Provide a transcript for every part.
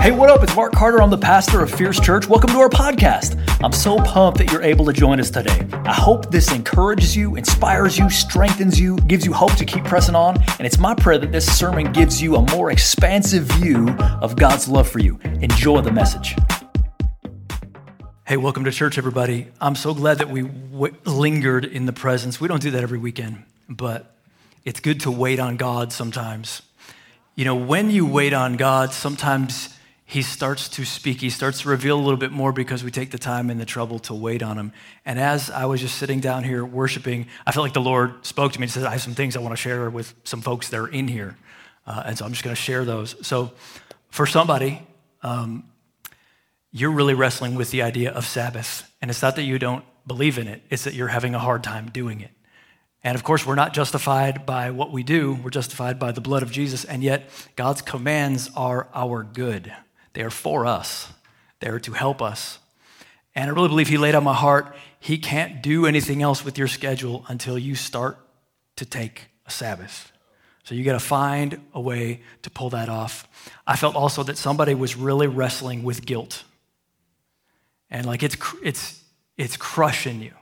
Hey, what up? It's Mark Carter. I'm the pastor of Fierce Church. Welcome to our podcast. I'm so pumped that you're able to join us today. I hope this encourages you, inspires you, strengthens you, gives you hope to keep pressing on. And it's my prayer that this sermon gives you a more expansive view of God's love for you. Enjoy the message. Hey, welcome to church, everybody. I'm so glad that we lingered in the presence. We don't do that every weekend, but it's good to wait on God sometimes. You know, when you wait on God, sometimes He starts to speak. He starts to reveal a little bit more because we take the time and the trouble to wait on Him. And as I was just sitting down here worshiping, I felt like the Lord spoke to me and said, I have some things I want to share with some folks that are in here. And so I'm just going to share those. So for somebody, you're really wrestling with the idea of Sabbath. And it's not that you don't believe in it. It's that you're having a hard time doing it. And of course, we're not justified by what we do. We're justified by the blood of Jesus. And yet God's commands are our good. They are for us. They are to help us. And I really believe He laid on my heart, He can't do anything else with your schedule until you start to take a Sabbath. So you got to find a way to pull that off. I felt also that somebody was really wrestling with guilt. And like it's crushing you.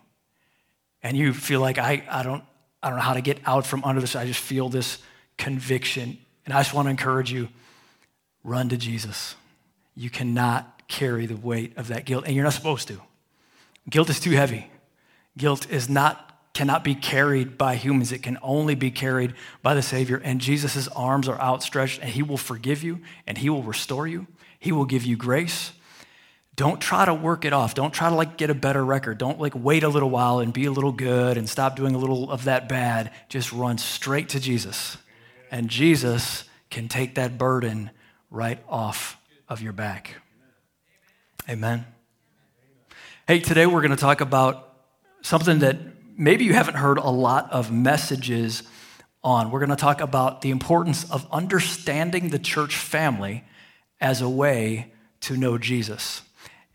And you feel like, I don't know how to get out from under this. I just feel this conviction. And I just want to encourage you, run to Jesus. You cannot carry the weight of that guilt, and you're not supposed to. Guilt is too heavy. Guilt is cannot be carried by humans. It can only be carried by the Savior, and Jesus' arms are outstretched, and He will forgive you, and He will restore you. He will give you grace. Don't try to work it off. Don't try to get a better record. Don't wait a little while and be a little good and stop doing a little of that bad. Just run straight to Jesus, and Jesus can take that burden right off of your back. Amen. Hey, today we're going to talk about something that maybe you haven't heard a lot of messages on. We're going to talk about the importance of understanding the church family as a way to know Jesus.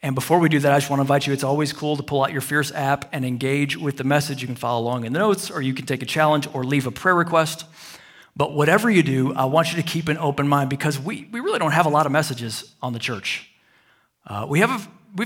And before we do that, I just want to invite you, it's always cool to pull out your Fierce app and engage with the message. You can follow along in the notes, or you can take a challenge or leave a prayer request. But whatever you do, I want you to keep an open mind, because we really don't have a lot of messages on the church. We've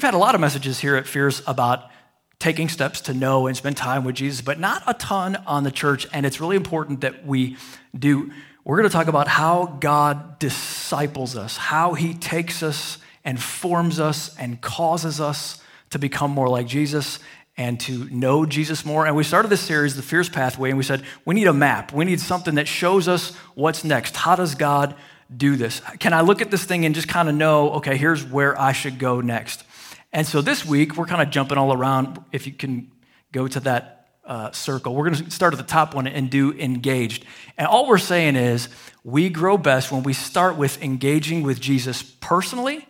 had a lot of messages here at Fierce about taking steps to know and spend time with Jesus, but not a ton on the church, and it's really important that we do. We're going to talk about how God disciples us, how He takes us and forms us and causes us to become more like Jesus and to know Jesus more. And we started this series, The Fierce Pathway, and we said, we need a map. We need something that shows us what's next. How does God do this? Can I look at this thing and just kind of know, okay, here's where I should go next? And so this week, we're kind of jumping all around. If you can go to that circle, we're going to start at the top one and do engaged. And all we're saying is we grow best when we start with engaging with Jesus personally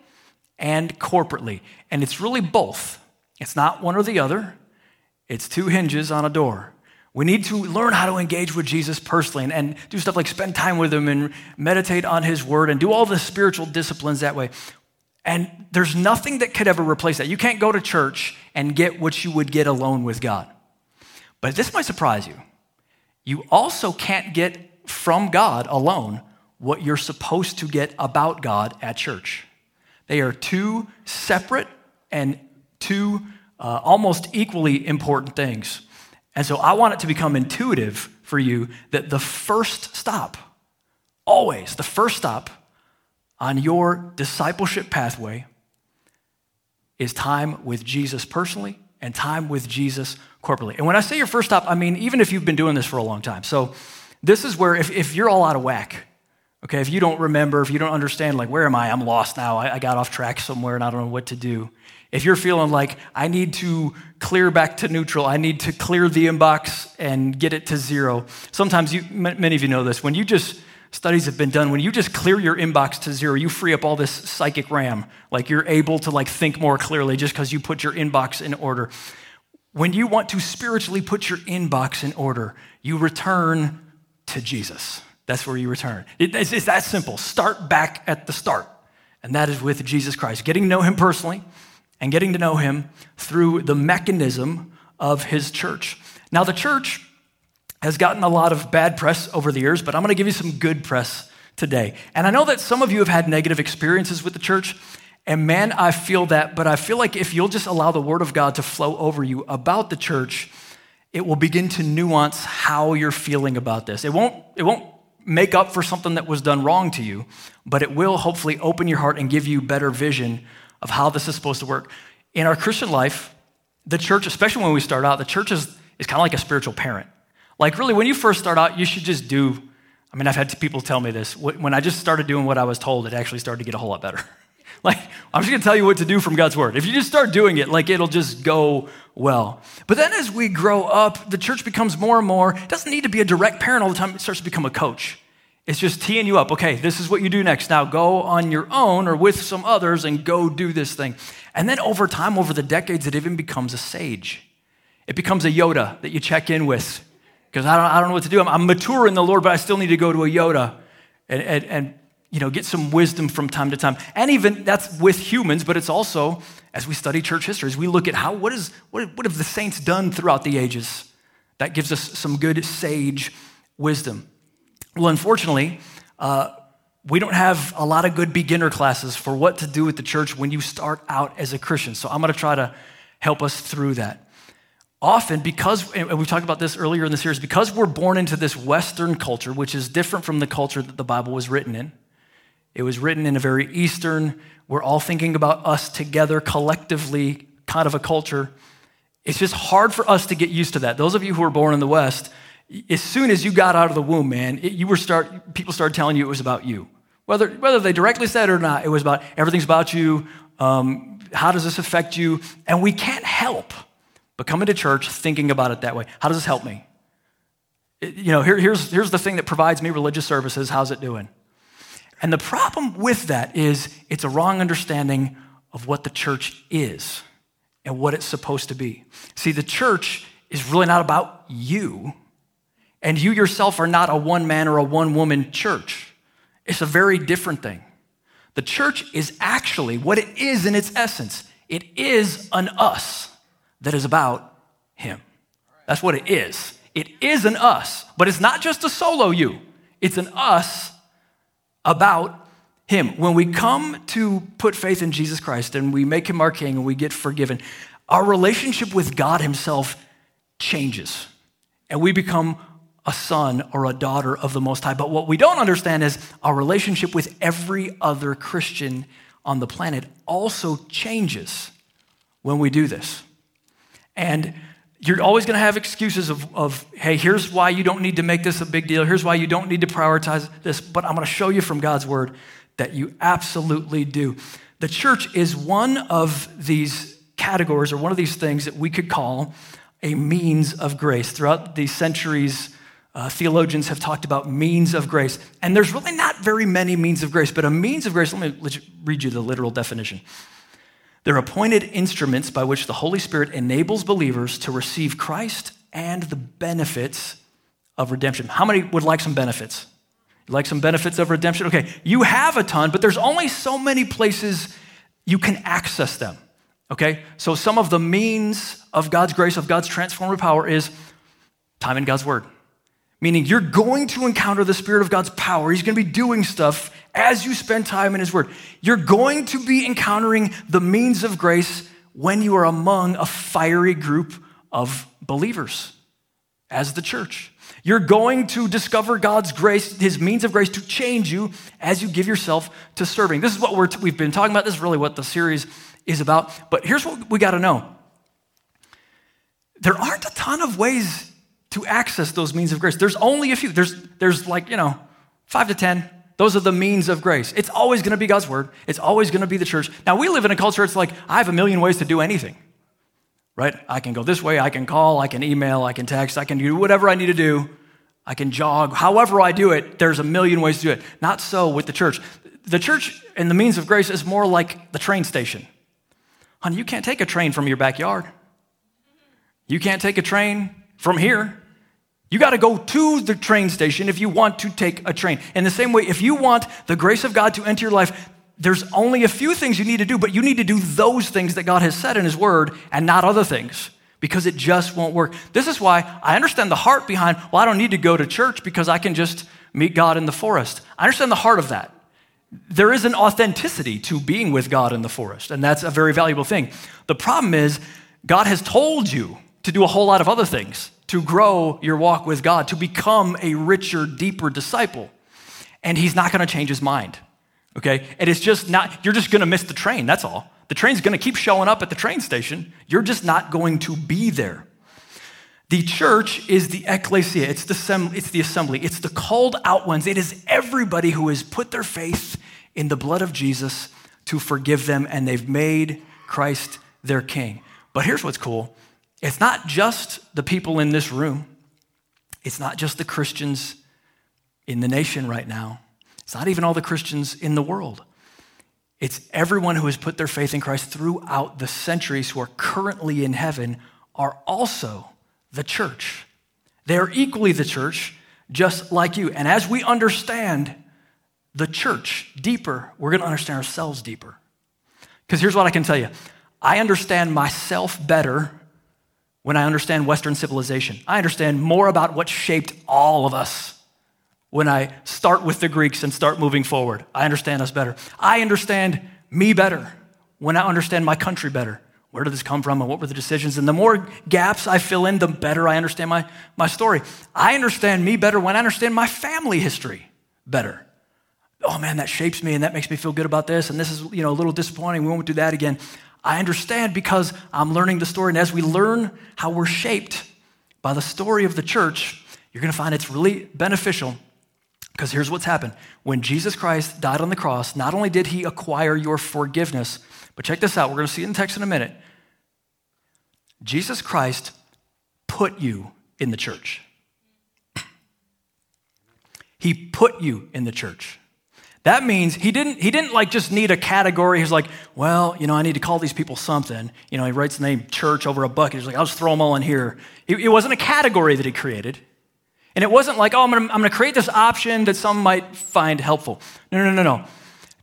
and corporately. And it's really both. It's not one or the other. It's two hinges on a door. We need to learn how to engage with Jesus personally and do stuff like spend time with Him and meditate on His word and do all the spiritual disciplines that way. And there's nothing that could ever replace that. You can't go to church and get what you would get alone with God. But this might surprise you. You also can't get from God alone what you're supposed to get about God at church. They are two separate and two almost equally important things. And so I want it to become intuitive for you that the first stop, always the first stop on your discipleship pathway is time with Jesus personally and time with Jesus corporately. And when I say your first stop, I mean even if you've been doing this for a long time. So this is where if you're all out of whack, okay, if you don't remember, if you don't understand, where am I? I'm lost now. I got off track somewhere and I don't know what to do. If you're feeling like I need to clear back to neutral, I need to clear the inbox and get it to zero. Sometimes many of you know this, studies have been done. When you just clear your inbox to zero, you free up all this psychic RAM. You're able to think more clearly just because you put your inbox in order. When you want to spiritually put your inbox in order, you return to Jesus. That's where you return. It's that simple. Start back at the start. And that is with Jesus Christ. Getting to know Him personally and getting to know Him through the mechanism of His church. Now, the church has gotten a lot of bad press over the years, but I'm going to give you some good press today. And I know that some of you have had negative experiences with the church, and man, I feel that, but I feel like if you'll just allow the word of God to flow over you about the church, it will begin to nuance how you're feeling about this. It won't make up for something that was done wrong to you, but it will hopefully open your heart and give you better vision of how this is supposed to work. In our Christian life, the church, especially when we start out, the church is kind of like a spiritual parent. Like really, when you first start out, you should just do, I mean, I've had people tell me this. When I just started doing what I was told, it actually started to get a whole lot better. Like, I'm just gonna tell you what to do from God's word. If you just start doing it, like it'll just go well. But then as we grow up, the church becomes more and more, it doesn't need to be a direct parent all the time, it starts to become a coach. It's just teeing you up. Okay, this is what you do next. Now go on your own or with some others and go do this thing. And then over time, over the decades, it even becomes a sage. It becomes a Yoda that you check in with because I don't know what to do. I'm mature in the Lord, but I still need to go to a Yoda and you know, get some wisdom from time to time. And even that's with humans, but it's also, as we study church history, as we look at what have the saints done throughout the ages? That gives us some good sage wisdom. Well, unfortunately, we don't have a lot of good beginner classes for what to do with the church when you start out as a Christian. So I'm gonna try to help us through that. Often because, and we talked about this earlier in the series, because we're born into this Western culture, which is different from the culture that the Bible was written in. It was written in a very Eastern, we're all thinking about us together collectively kind of a culture. It's just hard for us to get used to that. Those of you who were born in the West, as soon as you got out of the womb, man, people started telling you it was about you. Whether they directly said it or not, it was about everything's about you. How does this affect you? And we can't help but coming to church thinking about it that way. How does this help me? Here's the thing that provides me religious services. How's it doing? And the problem with that is it's a wrong understanding of what the church is and what it's supposed to be. See, the church is really not about you, and you yourself are not a one-man or a one-woman church. It's a very different thing. The church is actually what it is in its essence. It is an us that is about him. That's what it is. It is an us, but it's not just a solo you. It's an us about him. When we come to put faith in Jesus Christ and we make him our king and we get forgiven, our relationship with God himself changes and we become a son or a daughter of the Most High. But what we don't understand is our relationship with every other Christian on the planet also changes when we do this. And you're always gonna have excuses of, hey, here's why you don't need to make this a big deal. Here's why you don't need to prioritize this. But I'm gonna show you from God's word that you absolutely do. The church is one of these categories or one of these things that we could call a means of grace. Throughout the centuries, theologians have talked about means of grace. And there's really not very many means of grace, but a means of grace, let me read you the literal definition. They're appointed instruments by which the Holy Spirit enables believers to receive Christ and the benefits of redemption. How many would like some benefits? Like some benefits of redemption? Okay, you have a ton, but there's only so many places you can access them, okay? So some of the means of God's grace, of God's transformative power is time in God's word, meaning you're going to encounter the Spirit of God's power. He's gonna be doing stuff as you spend time in his word. You're going to be encountering the means of grace when you are among a fiery group of believers as the church. You're going to discover God's grace, his means of grace to change you as you give yourself to serving. This is what we've been talking about. This is really what the series is about. But here's what we gotta know. There aren't a ton of ways to access those means of grace. There's only a few. There's 5 to 10. Those are the means of grace. It's always gonna be God's word. It's always gonna be the church. Now we live in a culture, it's like, I have a million ways to do anything, right? I can go this way, I can call, I can email, I can text, I can do whatever I need to do. I can jog, however I do it, there's a million ways to do it. Not so with the church. The church and the means of grace is more like the train station. Honey, you can't take a train from your backyard. You can't take a train from here. You got to go to the train station if you want to take a train. In the same way, if you want the grace of God to enter your life, there's only a few things you need to do, but you need to do those things that God has said in his word and not other things because it just won't work. This is why I understand the heart behind, well, I don't need to go to church because I can just meet God in the forest. I understand the heart of that. There is an authenticity to being with God in the forest, and that's a very valuable thing. The problem is God has told you to do a whole lot of other things, to grow your walk with God, to become a richer, deeper disciple, and he's not going to change his mind, okay? And it's just not, you're just going to miss the train, that's all. The train's going to keep showing up at the train station. You're just not going to be there. The church is the ecclesia. It's the assembly. It's the called out ones. It is everybody who has put their faith in the blood of Jesus to forgive them, and they've made Christ their king. But here's what's cool. It's not just the people in this room. It's not just the Christians in the nation right now. It's not even all the Christians in the world. It's everyone who has put their faith in Christ throughout the centuries who are currently in heaven are also the church. They are equally the church, just like you. And as we understand the church deeper, we're going to understand ourselves deeper. Because here's what I can tell you. I understand myself better when I understand Western civilization. I understand more about what shaped all of us. When I start with the Greeks and start moving forward, I understand us better. I understand me better when I understand my country better. Where did this come from and what were the decisions? And the more gaps I fill in, the better I understand my story. I understand me better when I understand my family history better. Oh man, that shapes me and that makes me feel good about this. And this is, you know, a little disappointing. We won't do that again. I understand because I'm learning the story. And as we learn how we're shaped by the story of the church, you're going to find it's really beneficial. Because here's what's happened. When Jesus Christ died on the cross, not only did he acquire your forgiveness, but check this out. We're going to see it in the text in a minute. Jesus Christ put you in the church. He put you in the church. That means he didn't like just need a category. He's like, well, you know, I need to call these people something. You know, he writes the name church over a bucket. He's like, I'll just throw them all in here. It wasn't a category that he created. And it wasn't like, oh, I'm going to create this option that some might find helpful. No.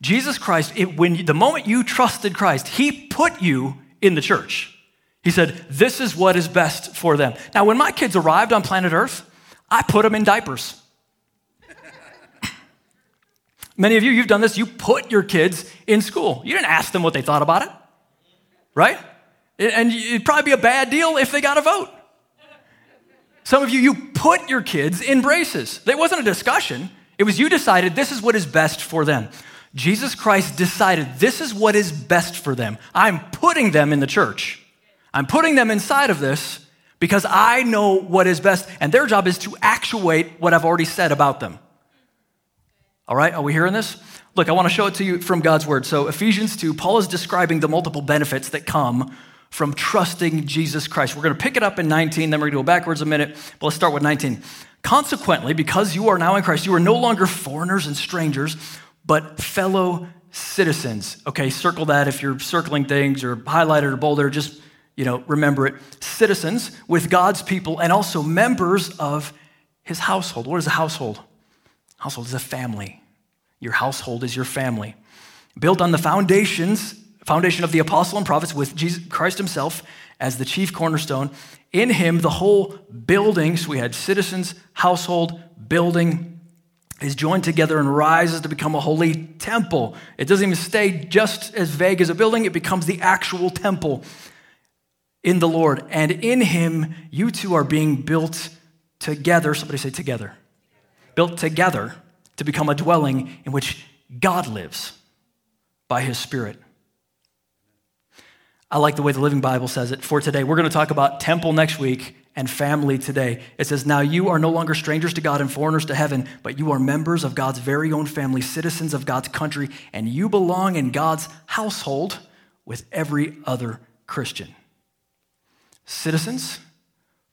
Jesus Christ, the moment you trusted Christ, he put you in the church. He said, this is what is best for them. Now, when my kids arrived on planet Earth, I put them in diapers. Many of you, you've done this. You put your kids in school. You didn't ask them what they thought about it, right? And it'd probably be a bad deal if they got a vote. Some of you put your kids in braces. It wasn't a discussion. It was you decided this is what is best for them. Jesus Christ decided this is what is best for them. I'm putting them in the church. I'm putting them inside of this because I know what is best, and their job is to actuate what I've already said about them. All right, are we hearing this? Look, I want to show it to you from God's word. So Ephesians 2, Paul is describing the multiple benefits that come from trusting Jesus Christ. We're going to pick it up in 19, then we're going to go backwards a minute, but let's start with 19. Consequently, because you are now in Christ, you are no longer foreigners and strangers, but fellow citizens. Okay, circle that if you're circling things or highlighted or bolder, just, you know, remember it. Citizens with God's people and also members of his household. What is a household? Household is a family. Your household is your family. Built on the foundation of the apostle and prophets with Jesus Christ himself as the chief cornerstone. In him, the whole building, so we had citizens, household, building, is joined together and rises to become a holy temple. It doesn't even stay just as vague as a building. It becomes the actual temple in the Lord. And in him, you two are being built together. Somebody say together. Built together to become a dwelling in which God lives by his Spirit. I like the way the Living Bible says it for today. We're going to talk about temple next week and family today. It says, now you are no longer strangers to God and foreigners to heaven, but you are members of God's very own family, citizens of God's country, and you belong in God's household with every other Christian. Citizens,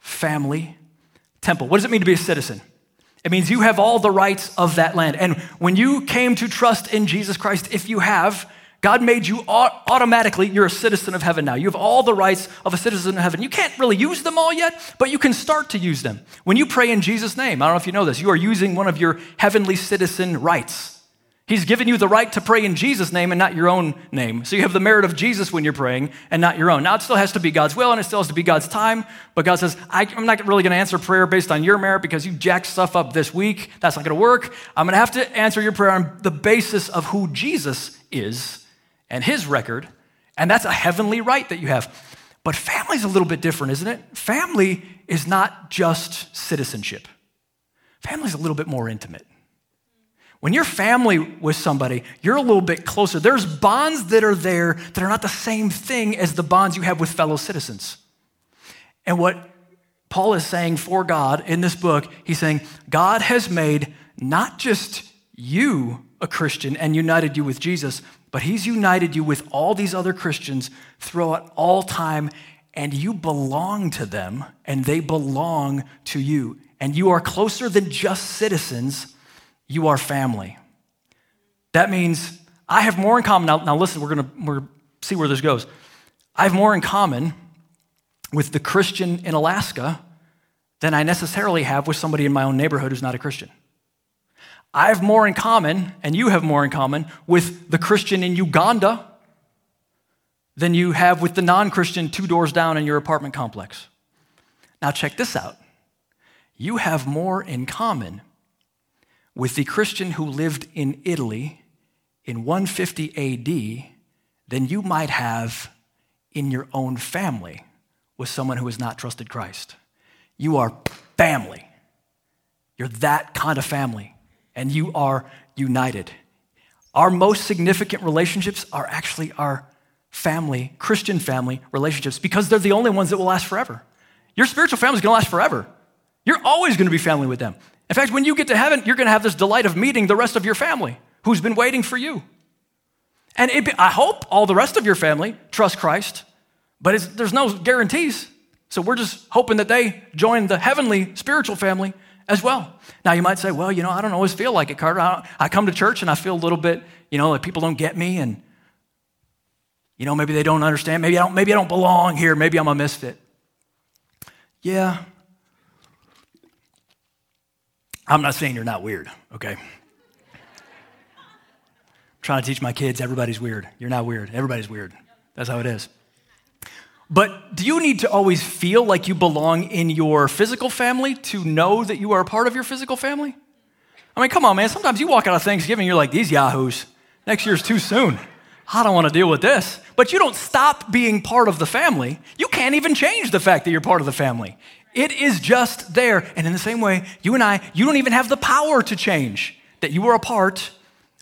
family, temple. What does it mean to be a citizen? It means you have all the rights of that land. And when you came to trust in Jesus Christ, if you have, God made you automatically, you're a citizen of heaven now. You have all the rights of a citizen of heaven. You can't really use them all yet, but you can start to use them. When you pray in Jesus' name, I don't know if you know this, you are using one of your heavenly citizen rights. He's given you the right to pray in Jesus' name and not your own name. So you have the merit of Jesus when you're praying and not your own. Now, it still has to be God's will and it still has to be God's time, but God says, I'm not really going to answer prayer based on your merit because you jacked stuff up this week. That's not going to work. I'm going to have to answer your prayer on the basis of who Jesus is and his record, and that's a heavenly right that you have. But family's a little bit different, isn't it? Family is not just citizenship. Family's a little bit more intimate. When you're family with somebody, you're a little bit closer. There's bonds that are there that are not the same thing as the bonds you have with fellow citizens. And what Paul is saying for God in this book, he's saying, God has made not just you a Christian and united you with Jesus, but he's united you with all these other Christians throughout all time, and you belong to them, and they belong to you. And you are closer than just citizens. You are family. That means I have more in common. Now listen, we're gonna see where this goes. I have more in common with the Christian in Alaska than I necessarily have with somebody in my own neighborhood who's not a Christian. I have more in common, and you have more in common, with the Christian in Uganda than you have with the non-Christian 2 doors down in your apartment complex. Now check this out. You have more in common with the Christian who lived in Italy in 150 AD than you might have in your own family with someone who has not trusted Christ. You are family. You're that kind of family, and you are united. Our most significant relationships are actually our family, Christian family relationships, because they're the only ones that will last forever. Your spiritual family is going to last forever. You're always going to be family with them. In fact, when you get to heaven, you're going to have this delight of meeting the rest of your family who's been waiting for you. And I hope all the rest of your family trust Christ, but there's no guarantees. So we're just hoping that they join the heavenly spiritual family as well. Now, you might say, well, I don't always feel like it, Carter. I come to church and I feel a little bit, like people don't get me and, maybe they don't understand. Maybe I don't belong here. Maybe I'm a misfit. Yeah. I'm not saying you're not weird, okay? I'm trying to teach my kids everybody's weird. You're not weird. Everybody's weird. That's how it is. But do you need to always feel like you belong in your physical family to know that you are a part of your physical family? I mean, come on, man. Sometimes you walk out of Thanksgiving, you're like, these yahoos, next year's too soon. I don't want to deal with this. But you don't stop being part of the family. You can't even change the fact that you're part of the family. It is just there. And in the same way, you and I, you don't even have the power to change that you are a part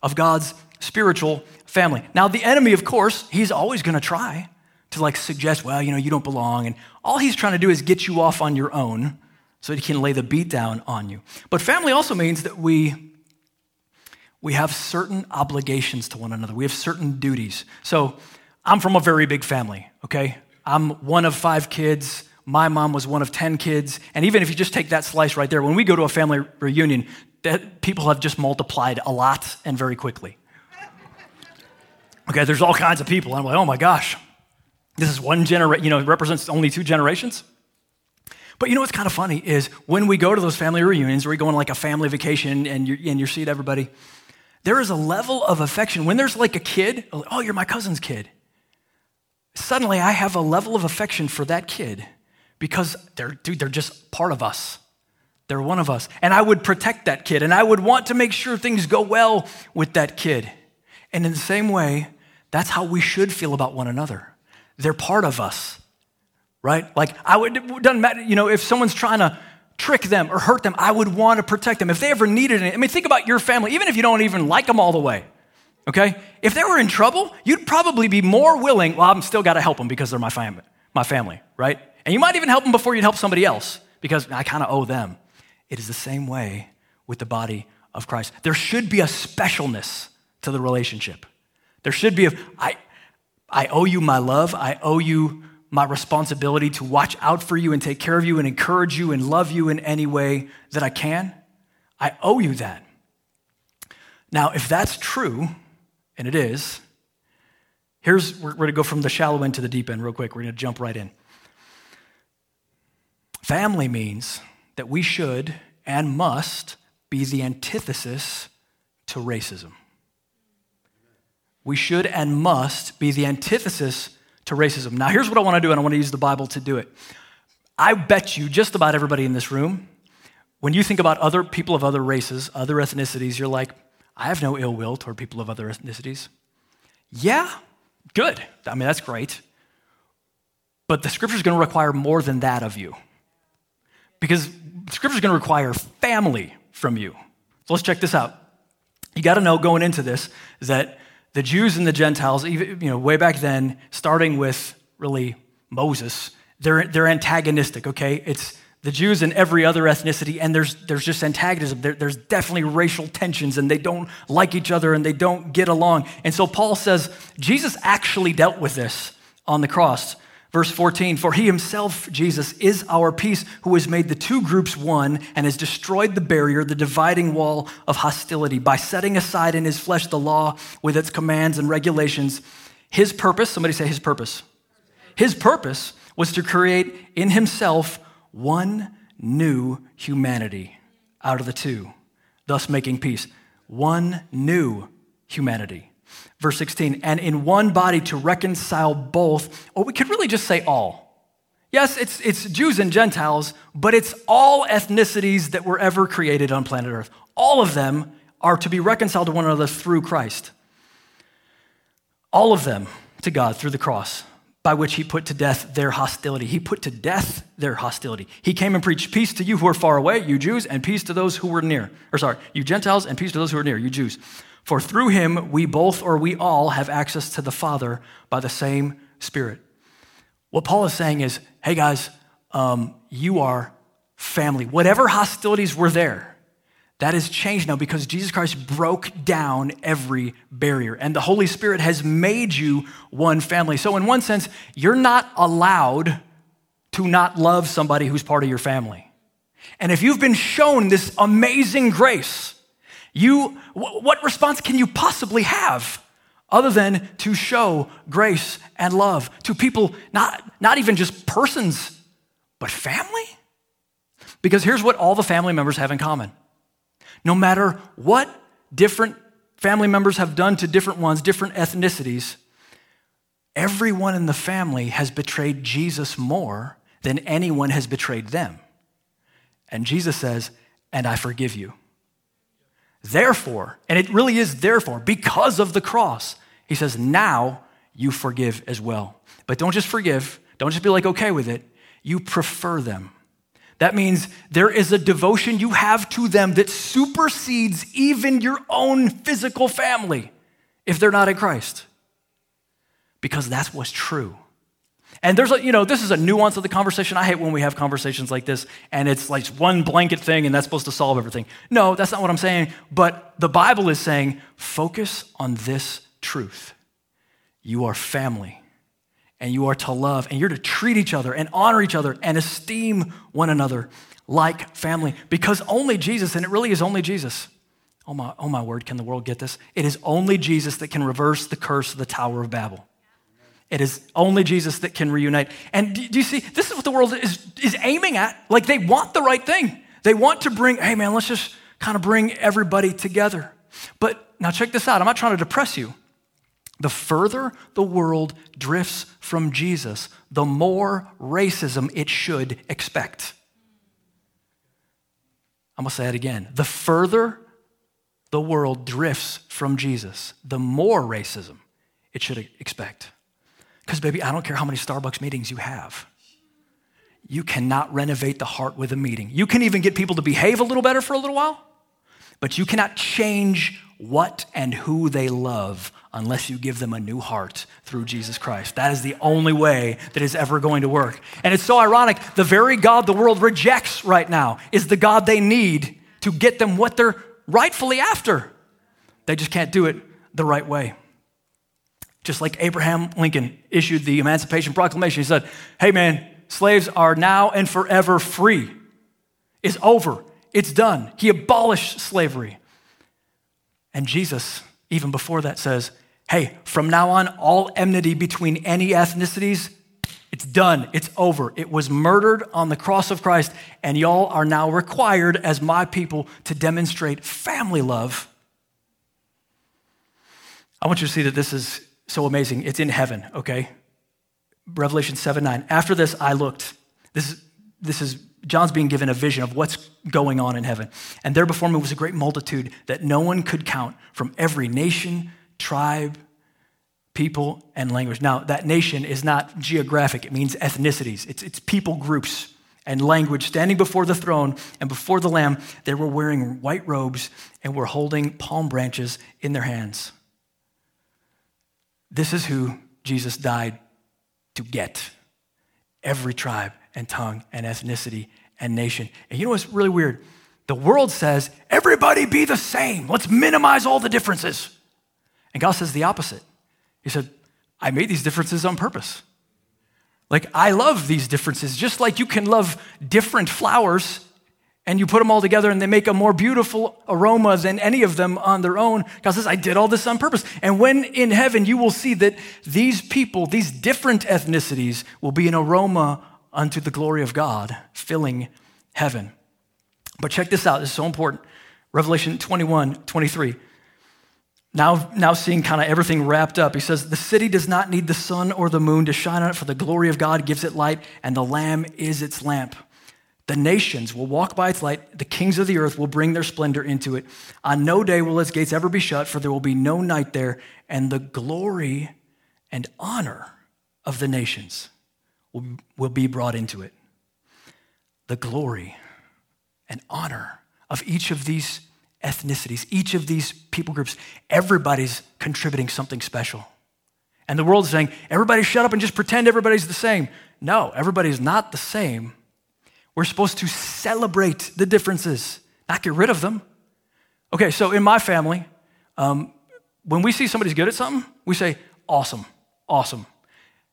of God's spiritual family. Now, the enemy, of course, he's always going to try to suggest, well, you don't belong. And all he's trying to do is get you off on your own so he can lay the beat down on you. But family also means that we have certain obligations to one another. We have certain duties. So I'm from a very big family, okay? I'm one of 5 kids. My mom was one of 10 kids. And even if you just take that slice right there, when we go to a family reunion, that people have just multiplied a lot and very quickly. Okay, there's all kinds of people. I'm like, oh my gosh, this is one generation, it represents only 2 generations. But what's kind of funny is when we go to those family reunions or we go on a family vacation and you're seeing everybody, there is a level of affection. When there's a kid, oh, you're my cousin's kid. Suddenly I have a level of affection for that kid. Because they're just part of us. They're one of us. And I would protect that kid, and I would want to make sure things go well with that kid. And in the same way, that's how we should feel about one another. They're part of us, right? It doesn't matter, if someone's trying to trick them or hurt them, I would want to protect them. If they ever needed it, think about your family, even if you don't even like them all the way, okay? If they were in trouble, you'd probably be more willing, well, I'm still got to help them because they're my family, right? And you might even help them before you'd help somebody else because I kind of owe them. It is the same way with the body of Christ. There should be a specialness to the relationship. There should be I owe you my love. I owe you my responsibility to watch out for you and take care of you and encourage you and love you in any way that I can. I owe you that. Now, if that's true, and it is, we're going to go from the shallow end to the deep end real quick. We're going to jump right in. Family means that we should and must be the antithesis to racism. we should and must be the antithesis to racism. Now, here's what I want to do, and I want to use the Bible to do it. I bet you just about everybody in this room, when you think about other people of other races, other ethnicities, you're like, I have no ill will toward people of other ethnicities. Yeah, good. I mean, that's great. But the scripture is going to require more than that of you, because the scripture is going to require family from you. So let's check this out. You got to know going into this that the Jews and the Gentiles, even, way back then, starting with really Moses, they're antagonistic. Okay, it's the Jews and every other ethnicity, and there's just antagonism. There's definitely racial tensions, and they don't like each other, and they don't get along. And so Paul says Jesus actually dealt with this on the cross. Verse 14, for he himself, Jesus, is our peace, who has made the two groups one and has destroyed the barrier, the dividing wall of hostility, by setting aside in his flesh the law with its commands and regulations. His purpose, somebody say his purpose. His purpose was to create in himself one new humanity out of the two, thus making peace. One new humanity. Verse 16, and in one body to reconcile both, or we could really just say all. Yes, it's Jews and Gentiles, but it's all ethnicities that were ever created on planet Earth. All of them are to be reconciled to one another through Christ. All of them to God through the cross, by which he put to death their hostility. He put to death their hostility. He came and preached peace to you who are far away, you Jews, and peace to those who were near. You Gentiles, and peace to those who are near, you Jews. For through him, we all have access to the Father by the same Spirit. What Paul is saying is, hey guys, you are family. Whatever hostilities were there, that has changed now because Jesus Christ broke down every barrier, and the Holy Spirit has made you one family. So in one sense, you're not allowed to not love somebody who's part of your family. And if you've been shown this amazing grace, what response can you possibly have other than to show grace and love to people, not even just persons, but family? Because here's what all the family members have in common. No matter what different family members have done to different ones, different ethnicities, everyone in the family has betrayed Jesus more than anyone has betrayed them. And Jesus says, and I forgive you. Therefore, and it really is therefore, because of the cross, he says, now you forgive as well. But don't just forgive. Don't just be like, okay with it. You prefer them. That means there is a devotion you have to them that supersedes even your own physical family if they're not in Christ. Because that's what's true. And there's this is a nuance of the conversation. I hate when we have conversations like this and it's like one blanket thing and that's supposed to solve everything. No, that's not what I'm saying. But the Bible is saying, focus on this truth. You are family and you are to love and you're to treat each other and honor each other and esteem one another like family, because only Jesus, and it really is only Jesus. Oh my word, can the world get this? It is only Jesus that can reverse the curse of the Tower of Babel. It is only Jesus that can reunite. And do you see, this is what the world is aiming at. Like they want the right thing. They want to bring, hey man, let's just kind of bring everybody together. But now check this out. I'm not trying to depress you. The further the world drifts from Jesus, the more racism it should expect. I'm gonna say it again. The further the world drifts from Jesus, the more racism it should expect. Because, baby, I don't care how many Starbucks meetings you have. You cannot renovate the heart with a meeting. You can even get people to behave a little better for a little while, but you cannot change what and who they love unless you give them a new heart through Jesus Christ. That is the only way that is ever going to work. And it's so ironic. The very God the world rejects right now is the God they need to get them what they're rightfully after. They just can't do it the right way. Just like Abraham Lincoln issued the Emancipation Proclamation. He said, hey man, slaves are now and forever free. It's over. It's done. He abolished slavery. And Jesus, even before that, says, hey, from now on, all enmity between any ethnicities, it's done. It's over. It was murdered on the cross of Christ, and y'all are now required as my people to demonstrate family love I want you to see that this is so amazing. It's in heaven, okay? Revelation 7:9. After this, I looked. This is John's being given a vision of what's going on in heaven. And there before me was a great multitude that no one could count, from every nation, tribe, people, and language. Now, that nation is not geographic. It means ethnicities. It's people groups and language standing before the throne and before the Lamb. They were wearing white robes and were holding palm branches in their hands. This is who Jesus died to get. Every tribe and tongue and ethnicity and nation. And you know what's really weird? The world says, everybody be the same. Let's minimize all the differences. And God says the opposite. He said, I made these differences on purpose. Like, I love these differences, just like you can love different flowers and you put them all together and they make a more beautiful aroma than any of them on their own. God says, I did all this on purpose. And when in heaven, you will see that these people, these different ethnicities, will be an aroma unto the glory of God, filling heaven. But check this out. This is so important. Revelation 21:23. Now seeing kind of everything wrapped up, he says, the city does not need the sun or the moon to shine on it, for the glory of God gives it light, and the Lamb is its lamp. The nations will walk by its light. The kings of the earth will bring their splendor into it. On no day will its gates ever be shut, for there will be no night there, and the glory and honor of the nations will be brought into it. The glory and honor of each of these ethnicities, each of these people groups, everybody's contributing something special. And the world is saying, everybody shut up and just pretend everybody's the same. No, everybody's not the same. We're supposed to celebrate the differences, not get rid of them. Okay, so in my family, when we see somebody's good at something, we say, awesome.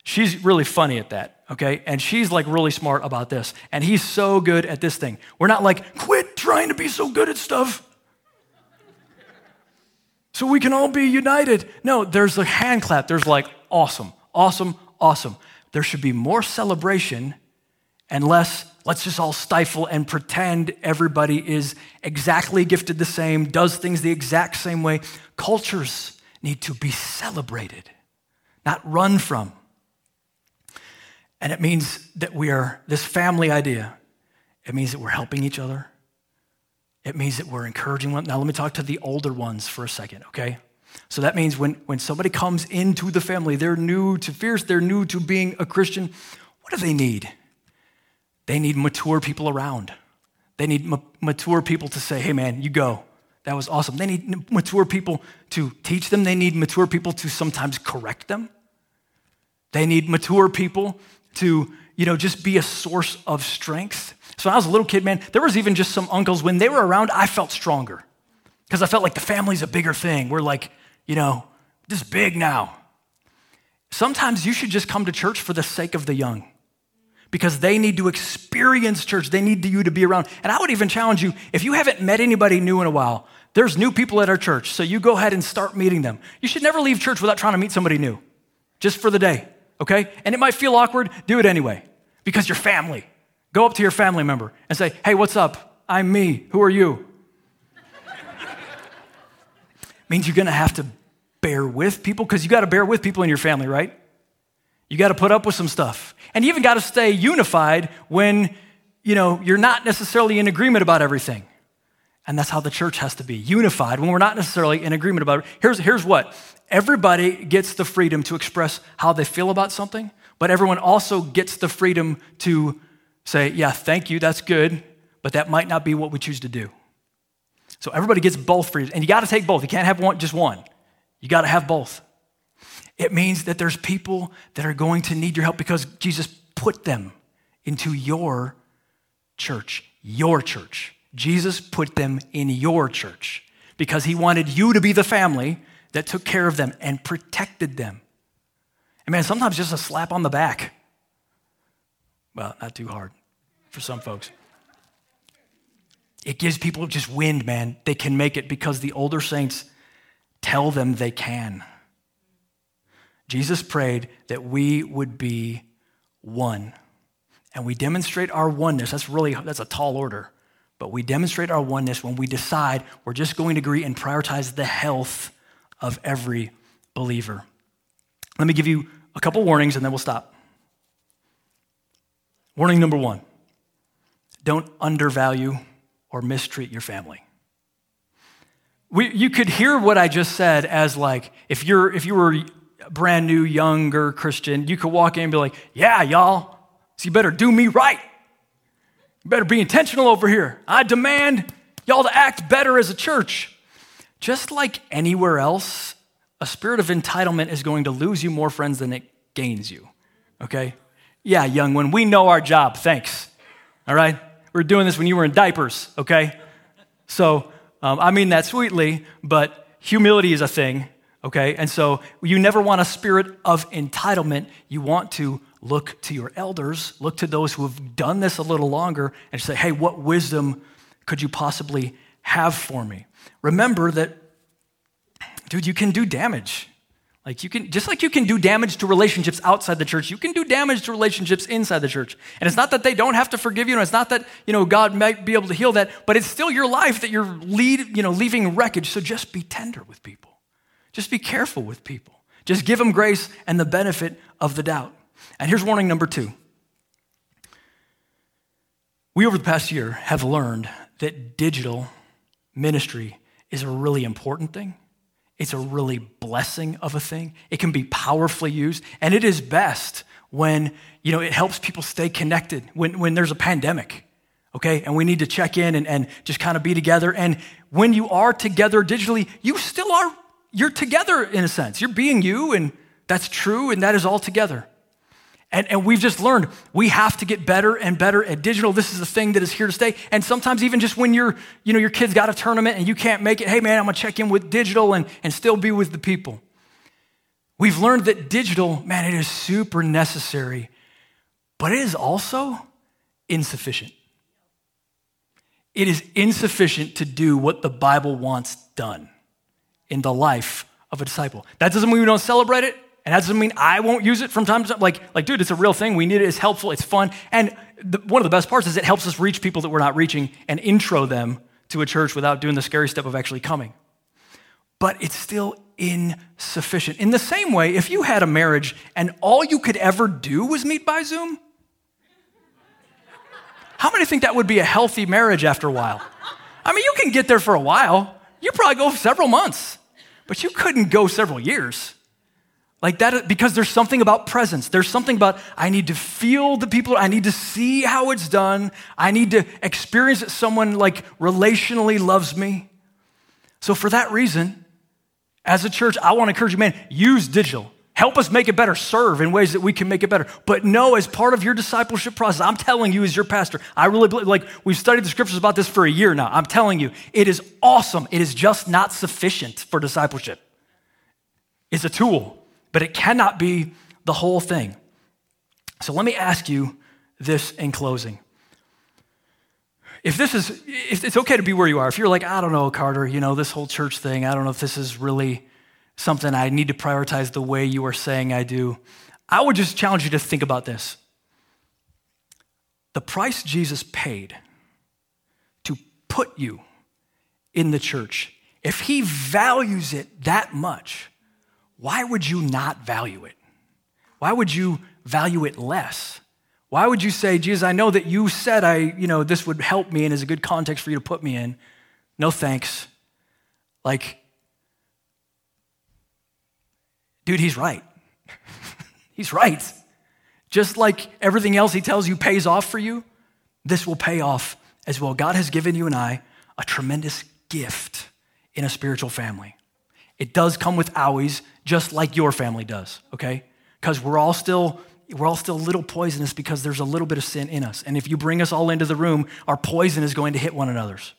She's really funny at that, okay? And she's like really smart about this. And he's so good at this thing. We're not like, quit trying to be so good at stuff so we can all be united. No, there's a hand clap. There's like, awesome. There should be more celebration and less, let's just all stifle and pretend everybody is exactly gifted the same, does things the exact same way. Cultures need to be celebrated, not run from. And it means that we are, this family idea, it means that we're helping each other. It means that we're encouraging one. Now, let me talk to the older ones for a second, okay? So that means when somebody comes into the family, they're new to Fierce, they're new to being a Christian, what do they need? They need mature people around. They need mature people to say, hey, man, you go. That was awesome. They need mature people to teach them. They need mature people to sometimes correct them. They need mature people to, just be a source of strength. So when I was a little kid, man, there was even just some uncles, when they were around, I felt stronger because I felt like the family's a bigger thing. We're like, this big now. Sometimes you should just come to church for the sake of the young because they need to experience church. They need you to be around. And I would even challenge you, if you haven't met anybody new in a while, there's new people at our church, so you go ahead and start meeting them. You should never leave church without trying to meet somebody new, just for the day. Okay? And it might feel awkward, do it anyway, because you're family. Go up to your family member and say, hey, what's up? I'm me. Who are you? Means you're going to have to bear with people, because you got to bear with people in your family, right? You got to put up with some stuff. And you even got to stay unified when, you're not necessarily in agreement about everything. And that's how the church has to be, unified when we're not necessarily in agreement about it. Here's what. Everybody gets the freedom to express how they feel about something, but everyone also gets the freedom to say, yeah, thank you, that's good, but that might not be what we choose to do. So everybody gets both freedoms, and you got to take both. You can't have one, just one. You got to have both. It means that there's people that are going to need your help because Jesus put them into your church. Jesus put them in your church because he wanted you to be the family that took care of them and protected them. And man, sometimes just a slap on the back. Well, not too hard for some folks. It gives people just wind, man. They can make it because the older saints tell them they can. Jesus prayed that we would be one. And we demonstrate our oneness. That's a tall order. But we demonstrate our oneness when we decide we're just going to agree and prioritize the health of every believer. Let me give you a couple warnings and then we'll stop. Warning number one, don't undervalue or mistreat your family. You could hear what I just said as like, if you were a brand new, younger Christian, you could walk in and be like, yeah, y'all, so you better do me right. You better be intentional over here. I demand y'all to act better as a church. Just like anywhere else, a spirit of entitlement is going to lose you more friends than it gains you, okay? Yeah, young one, we know our job, thanks, all right? We were doing this when you were in diapers, okay? So I mean that sweetly, but humility is a thing, okay? And so you never want a spirit of entitlement. You want to look to your elders, look to those who have done this a little longer and say, hey, what wisdom could you possibly have for me? Remember that, dude, you can do damage. Like you can, just like you can do damage to relationships outside the church, you can do damage to relationships inside the church. And it's not that they don't have to forgive you, and it's not that, you know, God might be able to heal that, but it's still your life that you're leaving wreckage. So just be tender with people. Just be careful with people. Just give them grace and the benefit of the doubt. And here's warning number two. We, over the past year, have learned that digital ministry is a really important thing. It's a really blessing of a thing. It can be powerfully used, and it is best when, you know, it helps people stay connected when there's a pandemic, okay? And we need to check in and just kind of be together. And when you are together digitally, you're together in a sense. You're being you, and that's true, and that is all together. And we've just learned we have to get better and better at digital. This is a thing that is here to stay. And sometimes even just when your kid's got a tournament and you can't make it, hey man, I'm gonna check in with digital and still be with the people. We've learned that digital, man, it is super necessary, but it is also insufficient. It is insufficient to do what the Bible wants done in the life of a disciple. That doesn't mean we don't celebrate it. And that doesn't mean I won't use it from time to time. Like, dude, it's a real thing. We need it. It's helpful. It's fun. And one of the best parts is it helps us reach people that we're not reaching and intro them to a church without doing the scary step of actually coming. But it's still insufficient. In the same way, if you had a marriage and all you could ever do was meet by Zoom, how many think that would be a healthy marriage after a while? I mean, you can get there for a while. You probably go several months, but you couldn't go several years. Like that, because there's something about presence. There's something about, I need to feel the people. I need to see how it's done. I need to experience that someone like relationally loves me. So for that reason, as a church, I want to encourage you, man, use digital. Help us make it better. Serve in ways that we can make it better. But no, as part of your discipleship process, I'm telling you as your pastor, I really believe, like we've studied the scriptures about this for a year now. I'm telling you, it is awesome. It is just not sufficient for discipleship. It's a tool, but it cannot be the whole thing. So let me ask you this in closing. If it's okay to be where you are, if you're like, I don't know, Carter, you know, this whole church thing, I don't know if this is really something I need to prioritize the way you are saying I do, I would just challenge you to think about this. The price Jesus paid to put you in the church, if he values it that much, why would you not value it? Why would you value it less? Why would you say, Jesus, I know that you said this would help me and is a good context for you to put me in. No thanks. Like, dude, he's right. He's right. Just like everything else he tells you pays off for you, this will pay off as well. God has given you and I a tremendous gift in a spiritual family. It does come with owies, just like your family does, okay? Because we're all still a little poisonous because there's a little bit of sin in us. And if you bring us all into the room, our poison is going to hit one another's.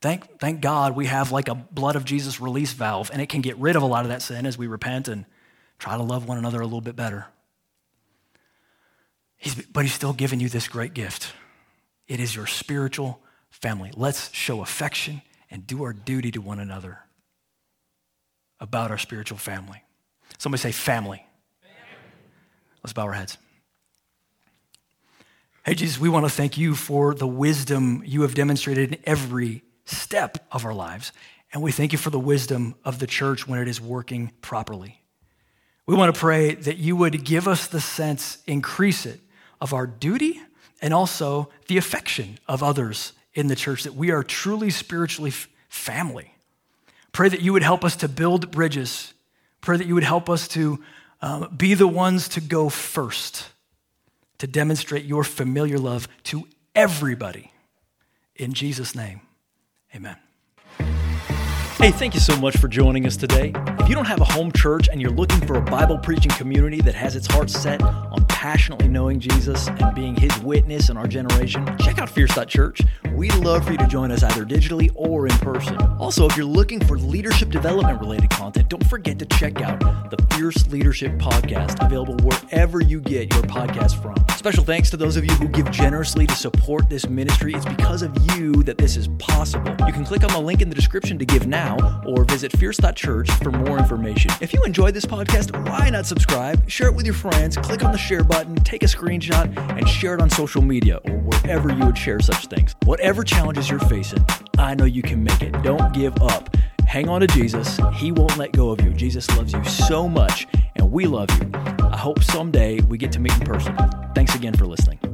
Thank God we have like a blood of Jesus release valve, and it can get rid of a lot of that sin as we repent and try to love one another a little bit better. But he's still giving you this great gift. It is your spiritual family. Let's show affection and do our duty to one another about our spiritual family. Somebody say family. Let's bow our heads. Hey, Jesus, we want to thank you for the wisdom you have demonstrated in every step of our lives. And we thank you for the wisdom of the church when it is working properly. We want to pray that you would give us the sense, increase it, of our duty and also the affection of others in the church, that we are truly spiritually family. Pray that you would help us to build bridges. Pray that you would help us to be the ones to go first, to demonstrate your familiar love to everybody. In Jesus' name, amen. Hey, thank you so much for joining us today. If you don't have a home church and you're looking for a Bible preaching community that has its heart set on passionately knowing Jesus and being his witness in our generation, check out fierce.church. We'd love for you to join us either digitally or in person. Also, if you're looking for leadership development related content, don't forget to check out the Fierce Leadership Podcast, available wherever you get your podcast from. Special thanks to those of you who give generously to support this ministry. It's because of you that this is possible. You can click on the link in the description to give now, or visit fierce.church for more information. If you enjoyed this podcast, why not subscribe, share it with your friends, click on the share button, take a screenshot, and share it on social media or wherever you would share such things. Whatever challenges you're facing, I know you can make it. Don't give up. Hang on to Jesus. He won't let go of you. Jesus loves you so much, and we love you. I hope someday we get to meet in person. Thanks again for listening.